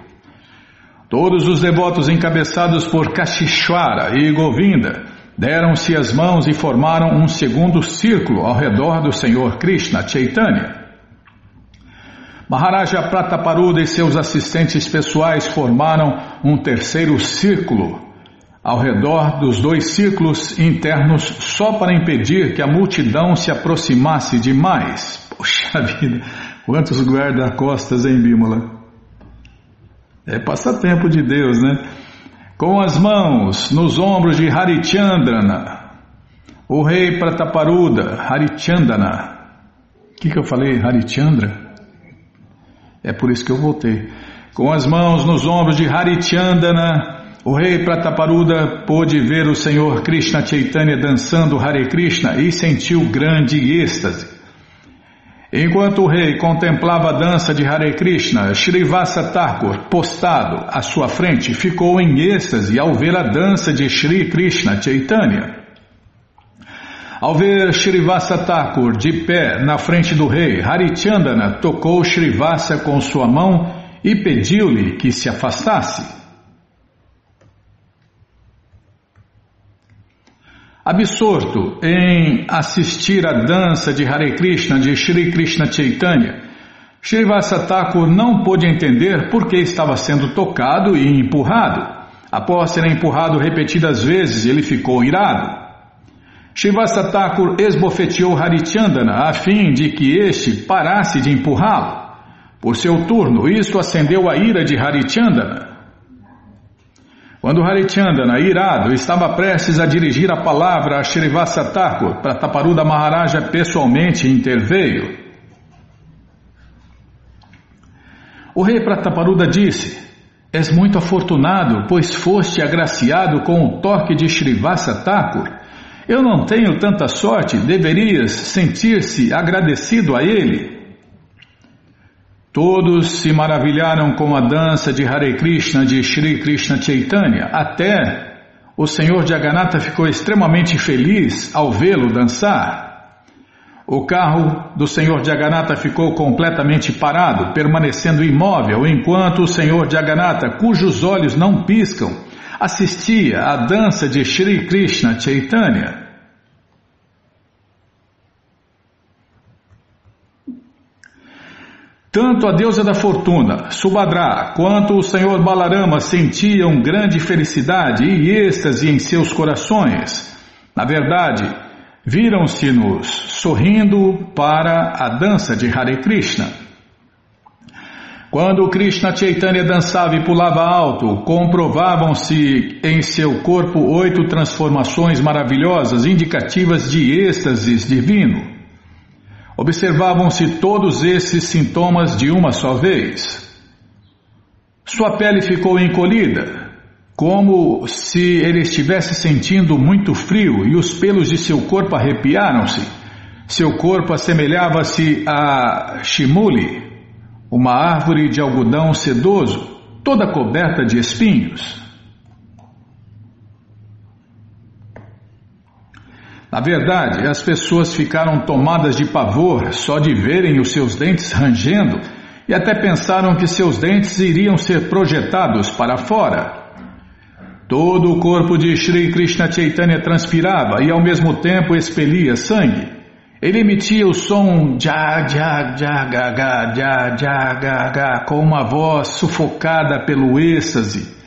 Todos os devotos encabeçados por Kashishwara e Govinda deram-se as mãos e formaram um segundo círculo ao redor do Senhor Krishna Chaitanya. Maharaja Prataparuda e seus assistentes pessoais formaram um terceiro círculo ao redor dos dois círculos internos, só para impedir que a multidão se aproximasse demais. Poxa vida, quantos guarda-costas em Bímola? É passatempo de Deus, né? Com as mãos nos ombros de Harichandana, o rei Prataparuda, Harichandana. O que, que eu falei? Harichandra? É por isso que eu voltei. Com as mãos nos ombros de Harichandana, o rei Prataparuda pôde ver o Senhor Krishna Chaitanya dançando Hare Krishna e sentiu grande êxtase. Enquanto o rei contemplava a dança de Hare Krishna, Shrivasa Thakur, postado à sua frente, ficou em êxtase ao ver a dança de Shri Krishna Chaitanya. Ao ver Shrivasa Thakur de pé na frente do rei, Harichandana tocou Shrivasa com sua mão e pediu-lhe que se afastasse. Absorto em assistir à dança de Hare Krishna de Shri Krishna Chaitanya, Shrivasa Thakur não pôde entender por que estava sendo tocado e empurrado. Após ser empurrado repetidas vezes, ele ficou irado. Shrivasa Thakur esbofeteou Harichandana a fim de que este parasse de empurrá-lo. Por seu turno, isso acendeu a ira de Harichandana. Quando Harichandana, irado, estava prestes a dirigir a palavra a Shrivasa Thakur, Prataparuda Maharaja pessoalmente interveio. O rei Prataparuda disse, és muito afortunado, pois foste agraciado com o toque de Shrivasa Thakur. Eu não tenho tanta sorte, deverias sentir-se agradecido a ele. Todos se maravilharam com a dança de Hare Krishna de Shri Krishna Chaitanya. Até o Senhor Jagannatha ficou extremamente feliz ao vê-lo dançar. O carro do Senhor Jagannatha ficou completamente parado, permanecendo imóvel, enquanto o Senhor Jagannatha, cujos olhos não piscam, assistia à dança de Shri Krishna Chaitanya. Tanto a deusa da fortuna, Subhadra, quanto o senhor Balarama sentiam grande felicidade e êxtase em seus corações. Na verdade, viram-se-nos sorrindo para a dança de Hare Krishna. Quando Krishna Chaitanya dançava e pulava alto, comprovavam-se em seu corpo oito transformações maravilhosas, indicativas de êxtase divino. Observavam-se todos esses sintomas de uma só vez. Sua pele ficou encolhida, como se ele estivesse sentindo muito frio, e os pelos de seu corpo arrepiaram-se. Seu corpo assemelhava-se a shimuli, uma árvore de algodão sedoso, toda coberta de espinhos. Na verdade, as pessoas ficaram tomadas de pavor só de verem os seus dentes rangendo e até pensaram que seus dentes iriam ser projetados para fora. Todo o corpo de Shri Krishna Chaitanya transpirava e ao mesmo tempo expelia sangue. Ele emitia o som ja ja ja ga ga ja ja ga ga com uma voz sufocada pelo êxtase.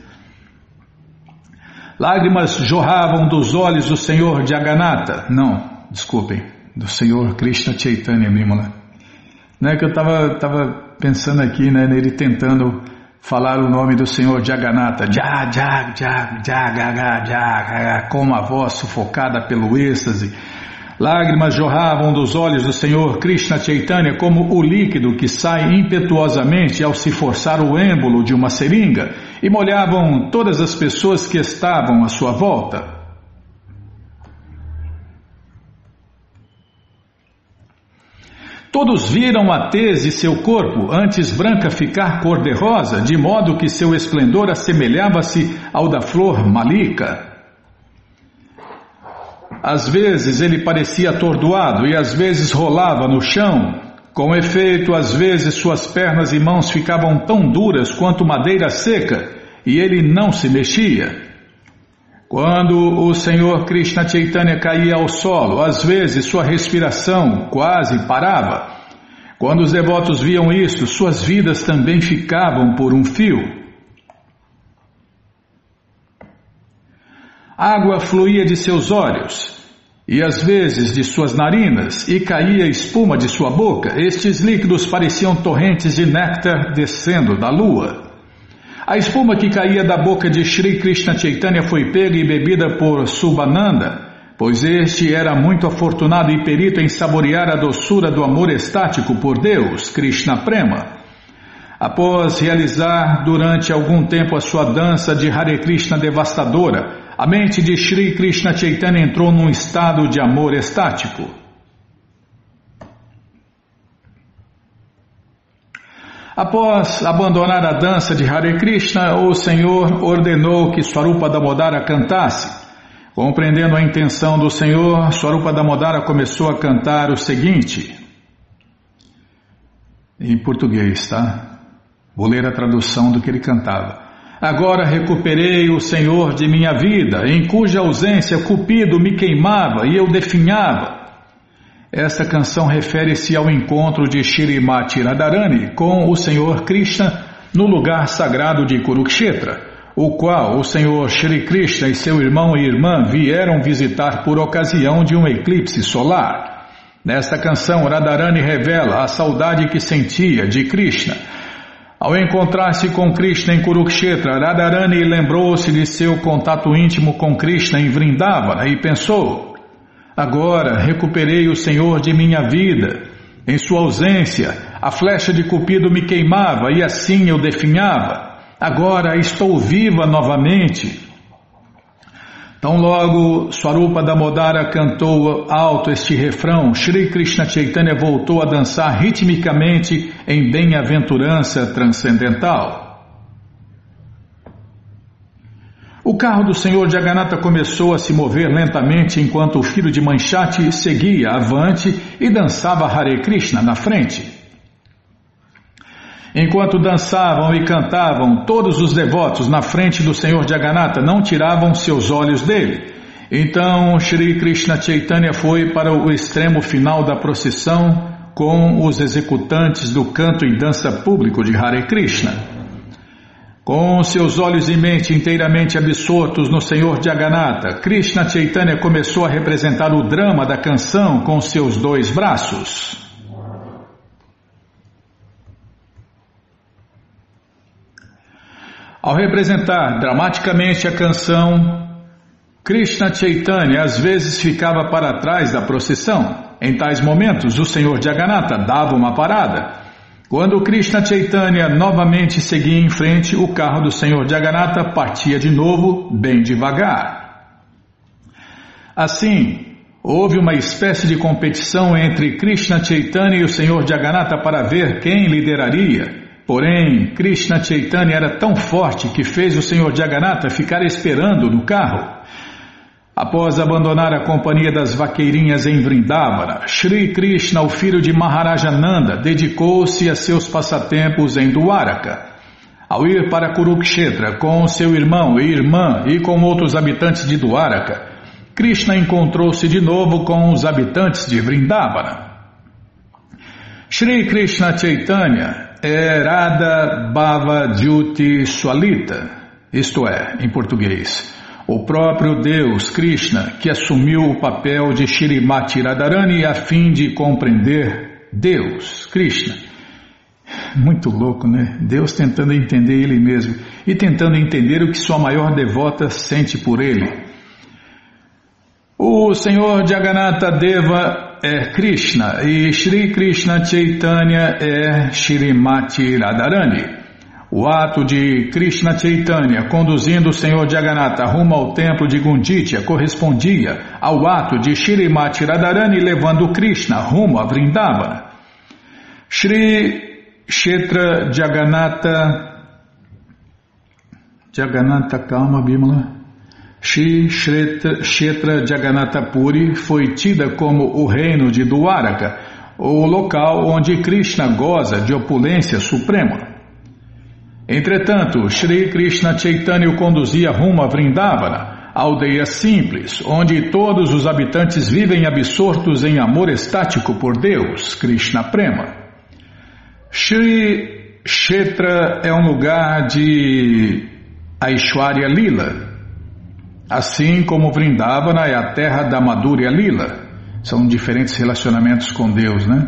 Lágrimas jorravam dos olhos do Senhor Jagannatha. Não, desculpem, do Senhor Krishna Chaitanya Bhimala. Não é que eu estava pensando aqui, né, nele tentando falar o nome do Senhor Jagannatha, jag, jag, jag, jag, jag, com uma voz sufocada pelo êxtase. Lágrimas jorravam dos olhos do Senhor Krishna Chaitanya como o líquido que sai impetuosamente ao se forçar o êmbolo de uma seringa e molhavam todas as pessoas que estavam à sua volta. Todos viram a tez de seu corpo, antes branca ficar cor-de-rosa, de modo que seu esplendor assemelhava-se ao da flor malika. Às vezes ele parecia atordoado e às vezes rolava no chão. Com efeito, às vezes suas pernas e mãos ficavam tão duras quanto madeira seca e ele não se mexia. Quando o Senhor Krishna Chaitanya caía ao solo, às vezes sua respiração quase parava. Quando os devotos viam isso, suas vidas também ficavam por um fio. Água fluía de seus olhos e às vezes de suas narinas e caía espuma de sua boca. Estes líquidos pareciam torrentes de néctar descendo da lua. A espuma que caía da boca de Shri Krishna Chaitanya foi pega e bebida por Subhananda, pois este era muito afortunado e perito em saborear a doçura do amor estático por Deus, Krishna Prema. Após realizar durante algum tempo a sua dança de Hare Krishna devastadora, a mente de Shri Krishna Chaitanya entrou num estado de amor estático. Após abandonar a dança de Hare Krishna, o Senhor ordenou que Swarupa Damodara cantasse. Compreendendo a intenção do Senhor, Swarupa Damodara começou a cantar o seguinte. Em português, tá? Vou ler a tradução do que ele cantava. Agora recuperei o Senhor de minha vida, em cuja ausência Cupido me queimava e eu definhava. Esta canção refere-se ao encontro de Shrimati Radharani com o Senhor Krishna no lugar sagrado de Kurukshetra, o qual o Senhor Shri Krishna e seu irmão e irmã vieram visitar por ocasião de um eclipse solar. Nesta canção, Radharani revela a saudade que sentia de Krishna. Ao encontrar-se com Krishna em Kurukshetra, Radharani lembrou-se de seu contato íntimo com Krishna em Vrindavana e pensou, agora recuperei o Senhor de minha vida. Em sua ausência, a flecha de Cupido me queimava e assim eu definhava. Agora estou viva novamente. Tão logo Swarupa Damodara cantou alto este refrão, Shri Krishna Chaitanya voltou a dançar ritmicamente em bem-aventurança transcendental. O carro do Senhor Jagannatha começou a se mover lentamente enquanto o filho de Manchate seguia avante e dançava Hare Krishna na frente. Enquanto dançavam e cantavam, todos os devotos na frente do Senhor Jagannatha não tiravam seus olhos dele. Então, Shri Krishna Chaitanya foi para o extremo final da procissão com os executantes do canto e dança público de Hare Krishna. Com seus olhos e mente inteiramente absortos no Senhor Jagannatha, Krishna Chaitanya começou a representar o drama da canção com seus dois braços. Ao representar dramaticamente a canção, Krishna Chaitanya às vezes ficava para trás da procissão. Em tais momentos, o Senhor Jagannatha dava uma parada. Quando Krishna Chaitanya novamente seguia em frente, o carro do Senhor Jagannatha partia de novo, bem devagar. Assim, houve uma espécie de competição entre Krishna Chaitanya e o Senhor Jagannatha para ver quem lideraria. Porém, Krishna Chaitanya era tão forte que fez o Senhor Jagannatha ficar esperando no carro. Após abandonar a companhia das vaqueirinhas em Vrindavana, Shri Krishna, o filho de Maharajananda, dedicou-se a seus passatempos em Dwaraka. Ao ir para Kurukshetra com seu irmão e irmã e com outros habitantes de Dwaraka, Krishna encontrou-se de novo com os habitantes de Vrindavana. Shri Krishna Chaitanya é Radha Bhava Jyoti Swalita, isto é, em português, o próprio Deus Krishna que assumiu o papel de Shrimati Radharani a fim de compreender Deus Krishna Muito louco, né? Deus tentando entender Ele mesmo e tentando entender o que sua maior devota sente por Ele. O Senhor Jagannatha Deva é Krishna e Shri Krishna Chaitanya é Shrimati Radharani. O ato de Krishna Chaitanya conduzindo o Senhor Jagannatha rumo ao templo de Gunditya correspondia ao ato de Shrimati Radharani levando Krishna rumo a Vrindavana. Shri Kshetra Jagannatha Jagannatha calma Bimala Shri Kshetra Jagannatha Puri foi tida como o reino de Dwaraka, o local onde Krishna goza de opulência suprema. Entretanto, Shri Krishna Chaitanya o conduzia rumo a Vrindavana, aldeia simples, onde todos os habitantes vivem absortos em amor estático por Deus, Krishna Prema. Shri Kshetra é um lugar de Aishwarya Lila, assim como Vrindavana é a terra da Madhurya Lila. São diferentes relacionamentos com Deus, né?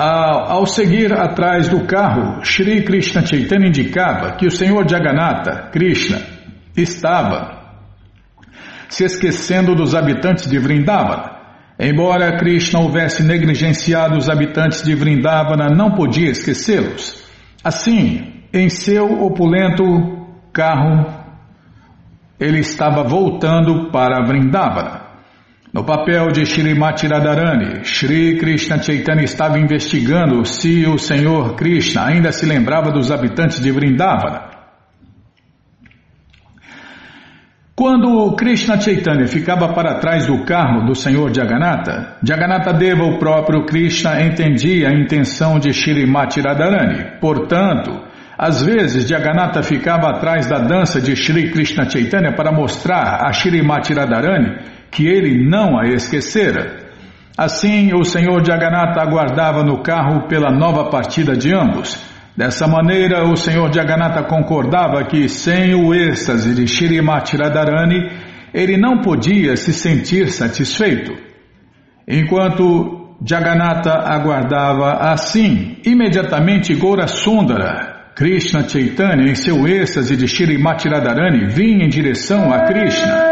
Ao seguir atrás do carro, Shri Krishna Chaitanya indicava que o Senhor Jagannatha, Krishna, estava se esquecendo dos habitantes de Vrindavana. Embora Krishna houvesse negligenciado os habitantes de Vrindavana, não podia esquecê-los. Assim, em seu opulento carro, ele estava voltando para Vrindavana. No papel de Shrimati Radharani, Shri Krishna Chaitanya estava investigando se o Senhor Krishna ainda se lembrava dos habitantes de Vrindavana. Quando Krishna Chaitanya ficava para trás do carro do Senhor Jagannatha, Jagannatha Deva, o próprio Krishna, entendia a intenção de Shrimati Radharani. Portanto, às vezes Jagannatha ficava atrás da dança de Shri Krishna Chaitanya para mostrar a Shrimati Radharani que ele não a esquecera. Assim, o Senhor Jagannatha aguardava no carro pela nova partida de ambos. Dessa maneira, o Senhor Jagannatha concordava que, sem o êxtase de Shrimati Radharani, ele não podia se sentir satisfeito. Enquanto Jagannatha aguardava assim, imediatamente Gaurasundara, Krishna Chaitanya, em seu êxtase de Shrimati Radharani, vinha em direção a Krishna.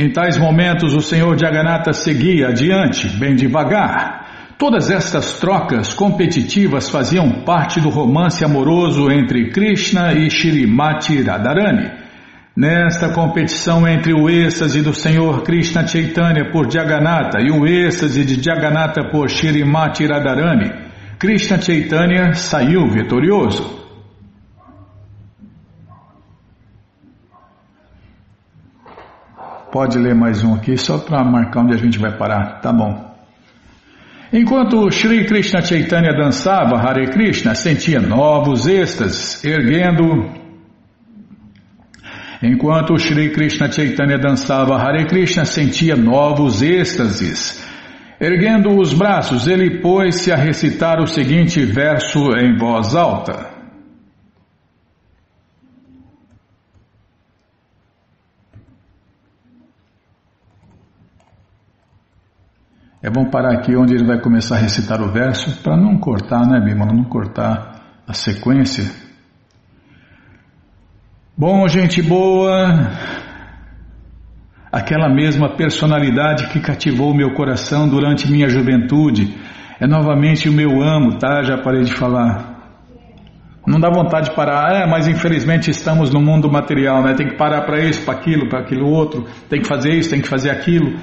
Em tais momentos, o Senhor Jagannatha seguia adiante, bem devagar. Todas estas trocas competitivas faziam parte do romance amoroso entre Krishna e Shrimati Radharani. Nesta competição entre o êxtase do Senhor Krishna Chaitanya por Jagannatha e o êxtase de Jagannatha por Shrimati Radharani, Krishna Chaitanya saiu vitorioso. Pode ler mais um aqui, só para marcar onde a gente vai parar, tá bom. Enquanto Shri Krishna Chaitanya dançava Hare Krishna, sentia novos êxtases, erguendo... Enquanto Shri Krishna Chaitanya dançava Hare Krishna, sentia novos êxtases. Erguendo os braços, ele pôs-se a recitar o seguinte verso em voz alta. É bom parar aqui onde ele vai começar a recitar o verso para não cortar, né, Bimala? Não cortar a sequência. Bom, gente boa, aquela mesma personalidade que cativou meu coração durante minha juventude é novamente o meu amo, tá? Já parei de falar. Não dá vontade de parar, é, mas infelizmente estamos no mundo material, né? Tem que parar para isso, para aquilo, para aquilo outro, tem que fazer isso, tem que fazer aquilo.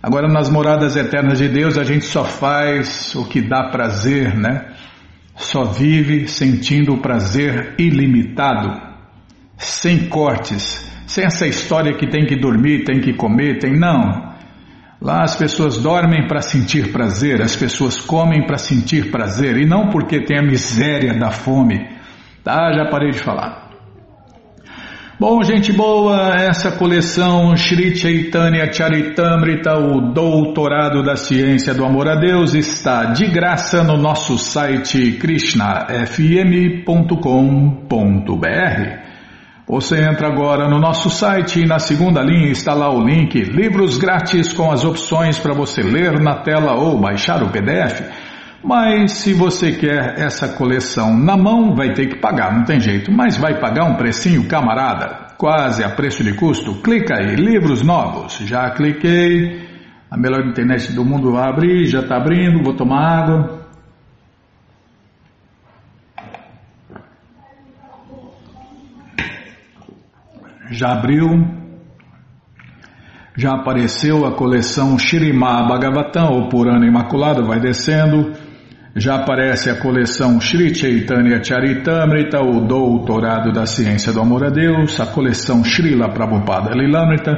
Agora, nas moradas eternas de Deus, a gente só faz o que dá prazer, né? Só vive sentindo o prazer ilimitado, sem cortes, sem essa história que tem que dormir, tem que comer, tem... Não. Lá as pessoas dormem para sentir prazer, as pessoas comem para sentir prazer, e não porque tem a miséria da fome. Tá, já parei de falar. Bom, gente boa, essa coleção Shri Chaitanya Charitamrita, o doutorado da ciência do amor a Deus, está de graça no nosso site krishna f m ponto com ponto b r. Você entra agora no nosso site e na segunda linha está lá o link Livros Grátis com as opções para você ler na tela ou baixar o P D F. Mas se você quer essa coleção na mão, vai ter que pagar, não tem jeito. Mas vai pagar um precinho, camarada, quase a preço de custo. Clica aí, Livros Novos. Já cliquei, a melhor internet do mundo vai abrir, já está abrindo, vou tomar água. Já abriu, já apareceu a coleção Śrīmad Bhagavatam, ou Purana Imaculada, vai descendo, já aparece a coleção Sri Chaitanya Charitamrita, o Doutorado da Ciência do Amor a Deus, a coleção Srila Prabhupada Lilamrita,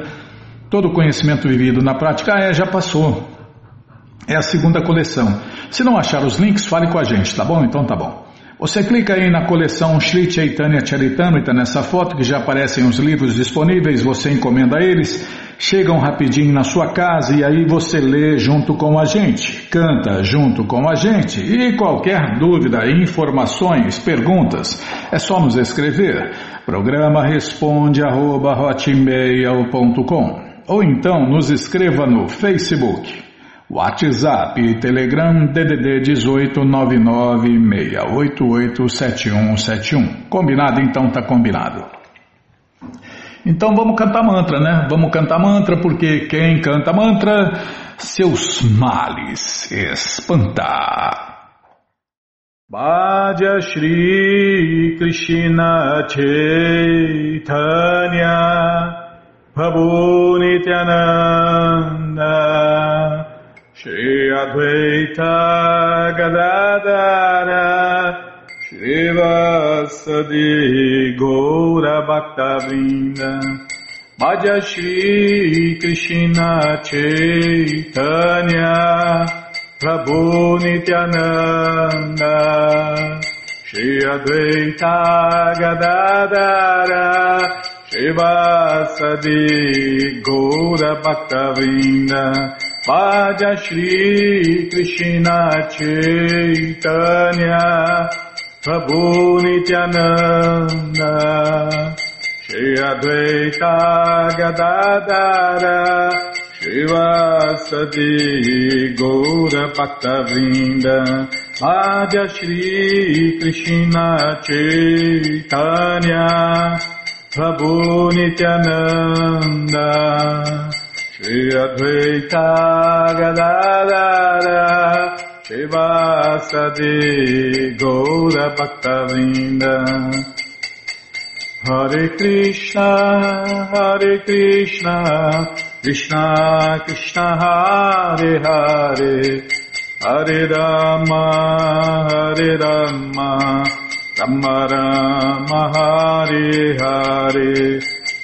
todo o conhecimento vivido na prática, é, já passou, é a segunda coleção. Se não achar os links, fale com a gente, tá bom? Então tá bom. Você clica aí na coleção Sri Chaitanya Charitamrita, nessa foto que já aparecem os livros disponíveis, você encomenda eles, chegam rapidinho na sua casa e aí você lê junto com a gente, canta junto com a gente. E qualquer dúvida, informações, perguntas, é só nos escrever. Programa responde arroba hotmail ponto com ou então nos escreva no Facebook, WhatsApp e Telegram D D D dezoito nove nove seis oito oito sete um sete um. Combinado? Então tá combinado. Então vamos cantar mantra, né? Vamos cantar mantra, porque quem canta mantra, seus males espanta. Bhaja Shri Krishna Chaitanya Prabhu Nityananda Shri Advaita Gadadara Shri Vasadi Gaura Bhaktavrinda Bhaja Shri Krishna Chaitanya Prabhu Nityananda Shri Advaita Gadadara Shri Vasadi Gaura Bhaktavrinda Bhaja Shri Krishna Chaitanya Prabhu Nityananda Shri Advaita Gadadara Shri Vasadi Gaura Bhaktavrinda Bhaja Shri Krishna Chaitanya Prabhu Nityananda Shri Advaita Gadadara Shri Vasadi Gaura Bhaktavrinda Hare Krishna, Hare Krishna, Krishna Krishna Hare Hare Hare Rama, Hare Rama, Rama Rama Hare Hare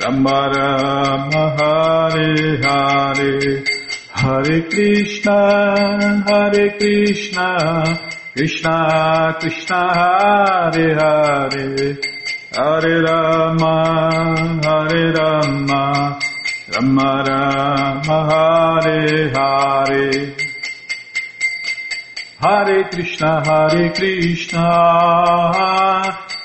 Rama Rama Hare Hare Hare Krishna Hare Krishna Krishna Krishna Hare Hare Hare Rama Hare Rama Rama Rama Hare Hare Hare Krishna Hare Krishna Krishna Krishna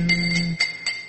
Hare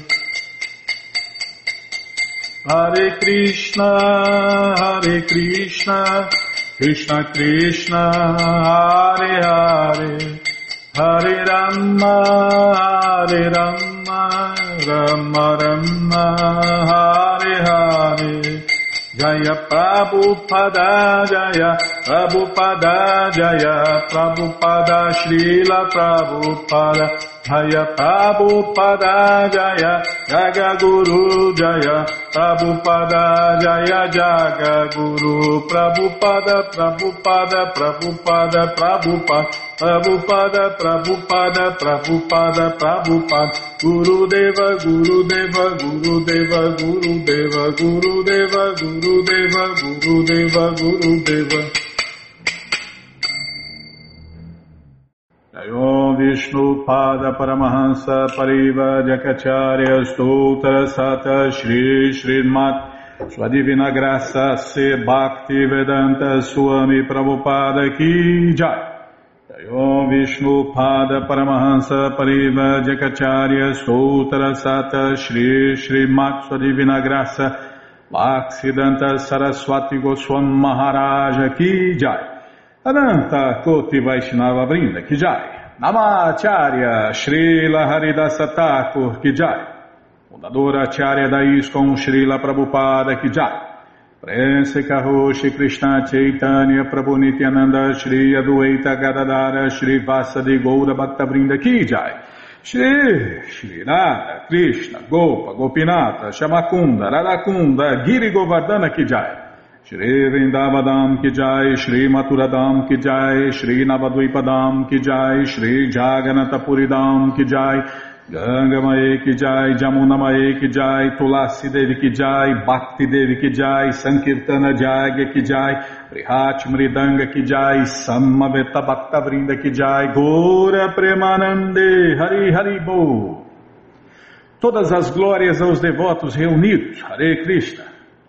Hare Krishna, Hare Krishna, Krishna Krishna, Hare Hare, Hare Rama, Hare Rama, Rama Rama, Hare Hare, Jaya Prabhupada, Jaya Prabhupada, Jaya Prabhupada, Srila Prabhupada, Jaya Prabhupada, Jaya Jagaguru, Jaya Prabhupada, Jaya Jagaguru, Prabhupada, Prabhupada, Prabhupada, Prabhupada, Prabhupada, Prabhupada, Prabhupada, Prabhupada, Guru Deva, Guru Deva, Guru Deva, Guru Deva, Guru Deva, Guru Deva, Guru Deva, Guru Deva. Om Vishnu Pada Paramahansa Pariva Jakacharya Stoutra Sata Shri Srimat Sua Divina Graça Se Bhakti Vedanta Swami Prabhupada Ki Jai. Om Vishnu Pada Paramahansa Pariva Jakacharya Stoutra Sata Shri Srimat Sua Divina Graça Bhaksidanta Saraswati Goswami Maharaja Ki Jai. Ananta Koti Vaishnava Brinda Ki Jai. Namacharya Srila Haridasa Thakur Ki Jai. Fundadora Acharya da ISKCON Srila Prabhupada Ki Jai. Prense Karoshi Krishna Chaitanya Prabhu Nityananda Shri Adueta Gadadara Shri Vasadi Goura Bhakta Vrinda Ki Jai. Shri Shri Nada Krishna Gopa Gopinata Shamakunda Radakunda Giri Govardhana Ki Jai. Shri Vrindavadam Ki Jai, Shri Maturadam Ki Jai, Shri Navadvipadam Ki Jai, Shri Jaganatapuridam Ki Jai, Ganga Mae Ki Jai, Jamuna Mae Ki Jai, Tulasi Devi Ki Jai, Bhakti Devi Ki Jai, Sankirtana Jagya Ki Jai, Prihat Mridanga Ki Jai, Samaveta Bhakta Vrinda Ki Jai, Gora Premanande, Hari Hari Bo. Todas as glórias aos devotos reunidos, Hare Krishna.